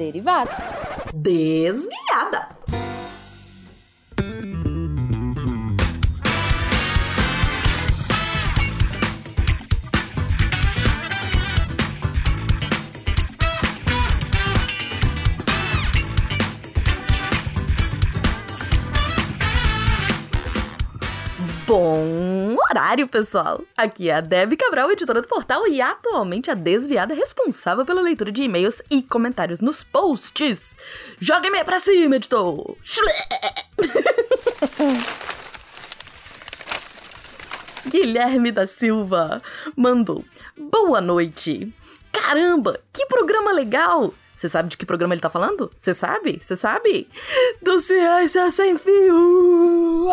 derivada. Desviada! Bom horário, pessoal! Aqui é a Débora Cabral, editora do portal e atualmente a desviada responsável pela leitura de e-mails e comentários nos posts. Joga e-mail pra cima, editor! Guilherme da Silva mandou: boa noite! Caramba, que programa legal! Você sabe de que programa ele tá falando? Você sabe? Você sabe? Do Ciência Sem Fio!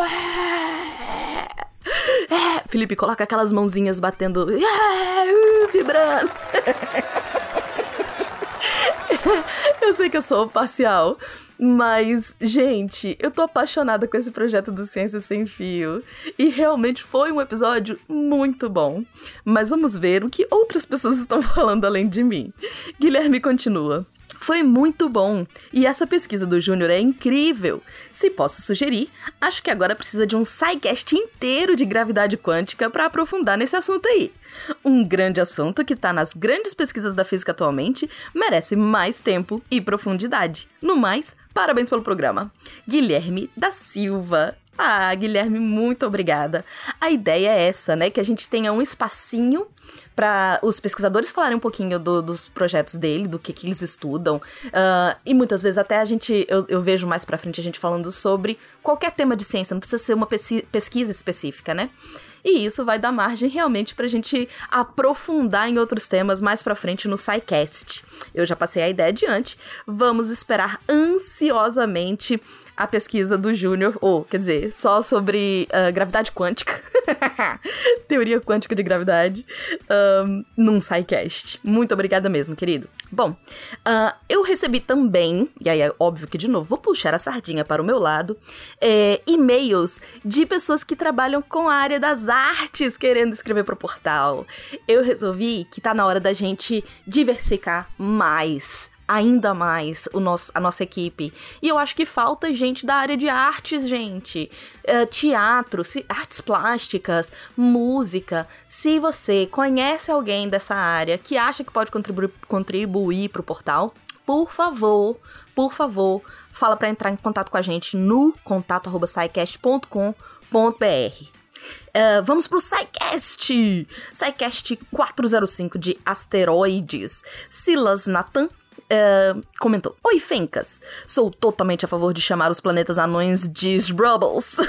Felipe, coloca aquelas mãozinhas batendo... vibrando! Eu sei que eu sou parcial, mas, gente, eu tô apaixonada com esse projeto do Ciência Sem Fio. E realmente foi um episódio muito bom. Mas vamos ver o que outras pessoas estão falando além de mim. Guilherme continua: foi muito bom. E essa pesquisa do Júnior é incrível. Se posso sugerir, acho que agora precisa de um SciCast inteiro de gravidade quântica para aprofundar nesse assunto aí. Um grande assunto que tá nas grandes pesquisas da física atualmente, merece mais tempo e profundidade. No mais, parabéns pelo programa. Guilherme da Silva. Ah, Guilherme, muito obrigada. A ideia é essa, né? Que a gente tenha um espacinho para os pesquisadores falarem um pouquinho dos projetos dele, do que eles estudam. E muitas vezes até a gente... Eu vejo mais pra frente a gente falando sobre qualquer tema de ciência. Não precisa ser uma pesquisa específica, né? E isso vai dar margem realmente pra gente aprofundar em outros temas mais pra frente no SciCast. Eu já passei a ideia adiante. Vamos esperar ansiosamente a pesquisa do Júnior, só sobre gravidade quântica, teoria quântica de gravidade, num SciCast. Muito obrigada mesmo, querido. Bom, eu recebi também, e aí é óbvio que de novo vou puxar a sardinha para o meu lado, e-mails de pessoas que trabalham com a área das artes querendo escrever para o portal. Eu resolvi que tá na hora da gente diversificar mais, ainda mais a nossa equipe. E eu acho que falta gente da área de artes, gente. Teatro, artes plásticas, música. Se você conhece alguém dessa área que acha que pode contribuir pro portal, por favor, fala pra entrar em contato com a gente no contato@scicast.com.br. Vamos pro SciCast! SciCast 405 de Asteroides. Silas Natan comentou: oi, Fencas, sou totalmente a favor de chamar os planetas anões de Scrubbles.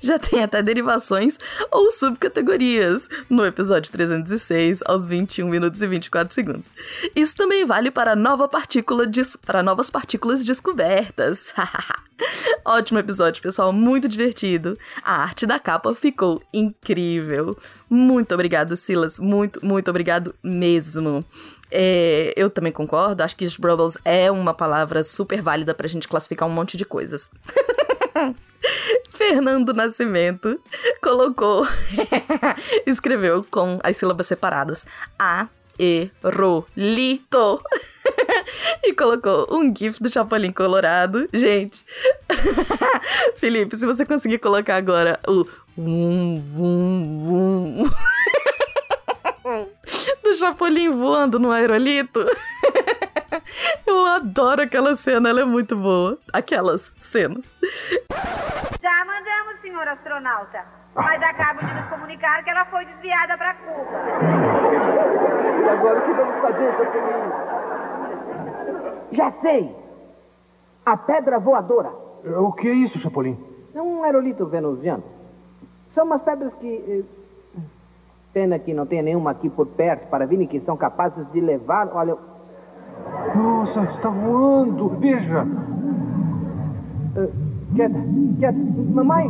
Já tem até derivações ou subcategorias no episódio 306 aos 21 minutos e 24 segundos. Isso também vale para novas partículas descobertas. Ótimo episódio, pessoal, muito divertido. A arte da capa ficou incrível. Muito obrigado, Silas, muito, muito obrigado mesmo. Eu também concordo, acho que Scrubbles é uma palavra super válida pra gente classificar um monte de coisas. Fernando Nascimento colocou, escreveu com as sílabas separadas, A-E-R-O-L-I-T-O, e colocou um gif do Chapolin Colorado. Gente, Felipe, se você conseguir colocar agora o vum, vum, vum do Chapolin voando no aerolito. Eu adoro aquela cena, ela é muito boa. Aquelas cenas. Já mandamos, senhor astronauta, mas acabo de nos comunicar que ela foi desviada para Cuba. E agora o que vamos fazer, seu Chapolin? Já sei! A pedra voadora. O que é isso, Chapolin? É um aerolito venusiano. São umas pedras que... Pena que não tenha nenhuma aqui por perto para virem, que são capazes de levar, olha... Nossa, está voando, veja! Quieta, mamãe!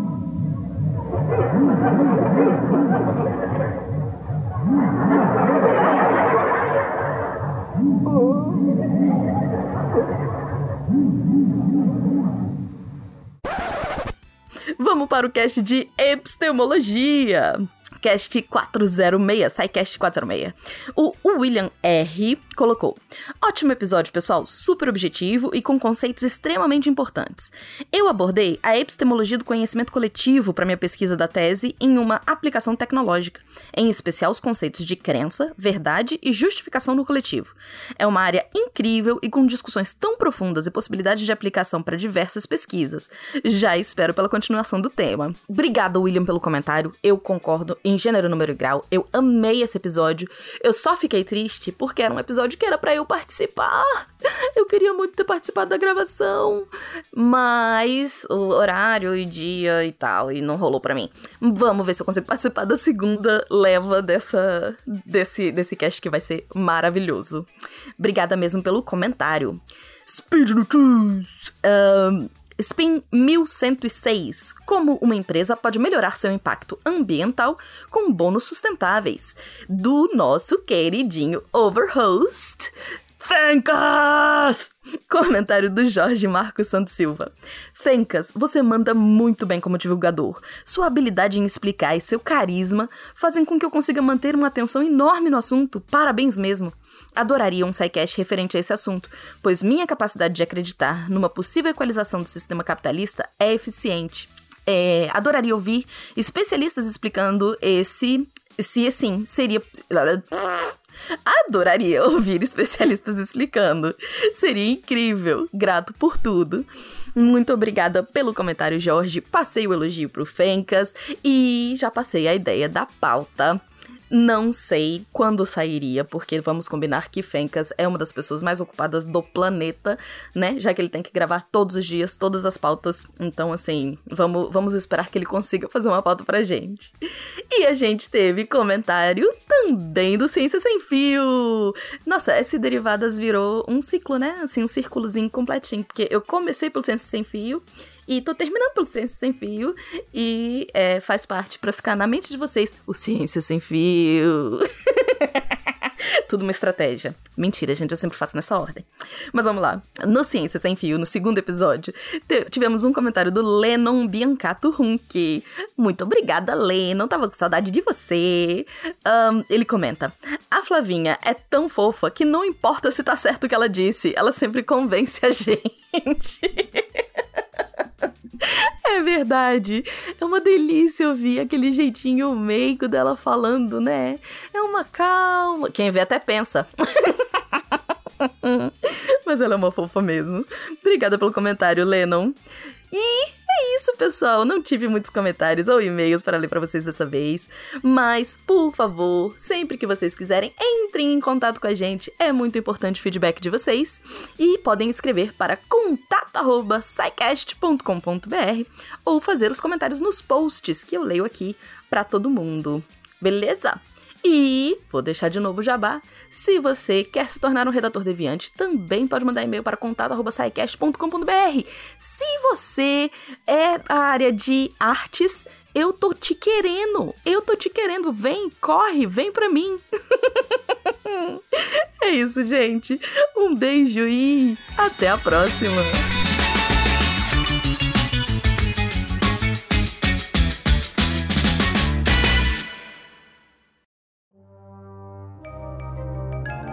Vamos para o cast de epistemologia. SciCast 406, SciCast 406. O William R. colocou: ótimo episódio, pessoal, super objetivo e com conceitos extremamente importantes. Eu abordei a epistemologia do conhecimento coletivo para minha pesquisa da tese em uma aplicação tecnológica, em especial os conceitos de crença, verdade e justificação no coletivo. É uma área incrível e com discussões tão profundas e possibilidades de aplicação para diversas pesquisas. Já espero pela continuação do tema. Obrigada, William, pelo comentário. Eu concordo em gênero, número e grau. Eu amei esse episódio. Eu só fiquei triste porque era um episódio que era pra eu participar. Eu queria muito ter participado da gravação, mas o horário e dia e tal, e não rolou pra mim. Vamos ver se eu consigo participar da segunda leva desse cast, que vai ser maravilhoso. Obrigada mesmo pelo comentário. Speed News. Spin 1106. Como uma empresa pode melhorar seu impacto ambiental com bônus sustentáveis? Do nosso queridinho Overhost. Fencas! Comentário do Jorge Marcos Santos Silva. Fencas, você manda muito bem como divulgador. Sua habilidade em explicar e seu carisma fazem com que eu consiga manter uma atenção enorme no assunto. Parabéns mesmo. Adoraria um SciCast referente a esse assunto, pois minha capacidade de acreditar numa possível equalização do sistema capitalista é eficiente. Adoraria ouvir especialistas explicando Adoraria ouvir especialistas explicando. Seria incrível. Grato por tudo. Muito obrigada pelo comentário, Jorge. Passei o elogio pro Fencas e já passei a ideia da pauta. Não sei quando sairia, porque vamos combinar que Fencas é uma das pessoas mais ocupadas do planeta, né? Já que ele tem que gravar todos os dias, todas as pautas. Então, assim, vamos esperar que ele consiga fazer uma pauta pra gente. E a gente teve comentário também do Ciência Sem Fio. Nossa, esse Derivadas virou um ciclo, né? Assim, um círculozinho completinho, porque eu comecei pelo Ciência Sem Fio e tô terminando pelo Ciência Sem Fio, e faz parte, pra ficar na mente de vocês, o Ciência Sem Fio. Tudo uma estratégia. Mentira, gente, eu sempre faço nessa ordem. Mas vamos lá. No Ciência Sem Fio, no segundo episódio, tivemos um comentário do Lennon Biancato Turunque. Muito obrigada, Lennon. Tava com saudade de você. Ele comenta: a Flavinha é tão fofa que não importa se tá certo o que ela disse, ela sempre convence a gente. É verdade, é uma delícia ouvir aquele jeitinho meigo dela falando, né? É uma calma, quem vê até pensa. Mas ela é uma fofa mesmo. Obrigada pelo comentário, Lennon. E é isso, pessoal. Não tive muitos comentários ou e-mails para ler para vocês dessa vez, mas, por favor, sempre que vocês quiserem, entrem em contato com a gente. É muito importante o feedback de vocês. E podem escrever para contato@scicast.com.br ou fazer os comentários nos posts que eu leio aqui para todo mundo. Beleza? E vou deixar de novo o jabá. Se você quer se tornar um redator deviante, também pode mandar e-mail para contato@scicast.com.br. Se você é a área de artes, eu tô te querendo, vem pra mim. É isso, gente. Um beijo e até a próxima.